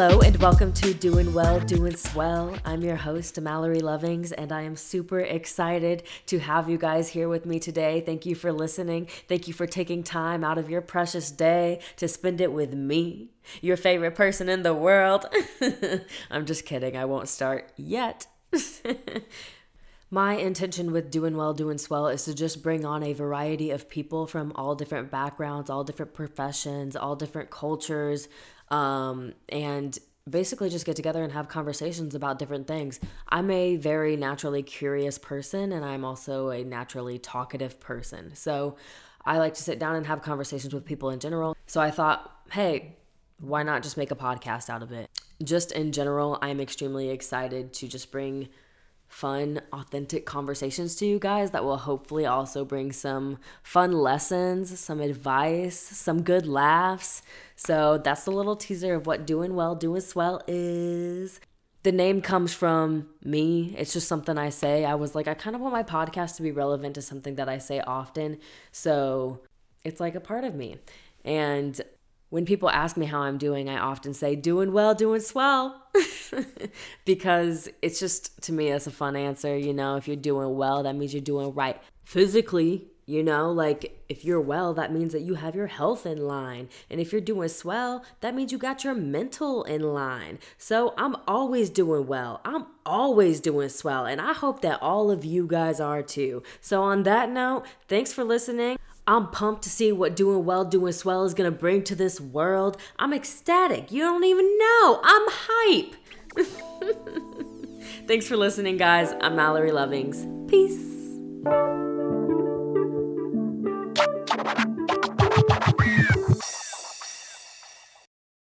Hello and welcome to Doing Well, Doing Swell. I'm your host, Mallory Lovings, and I am super excited to have you guys here with me today. Thank you for listening. Thank you for taking time out of your precious day to spend it with me, your favorite person in the world. I'm just kidding. I won't start yet. My intention with Doing Well, Doing Swell is to just bring on a variety of people from all different backgrounds, all different professions, all different cultures, and basically just get together and have conversations about different things. I'm a very naturally curious person, and I'm also a naturally talkative person. So I like to sit down and have conversations with people in general. So I thought, hey, why not just make a podcast out of it? Just in general, I'm extremely excited to just bring fun, authentic conversations to you guys that will hopefully also bring some fun lessons, some advice, some good laughs. So that's the little teaser of what Doing Well, Doing Swell is. The name comes from me. It's just something I say. I was like, I kind of want my podcast to be relevant to something that I say often. So it's like a part of me. And when people ask me how I'm doing, I often say, doing well, doing swell, because it's just, to me, that's a fun answer. You know, if you're doing well, that means you're doing right physically, you know, like if you're well, that means that you have your health in line. And if you're doing swell, that means you got your mental in line. So I'm always doing well. I'm always doing swell. And I hope that all of you guys are too. So on that note, thanks for listening. I'm pumped to see what Doing Well, Doing Swell is going to bring to this world. I'm ecstatic. You don't even know. I'm hype. Thanks for listening, guys. I'm Mallory Lovings. Peace.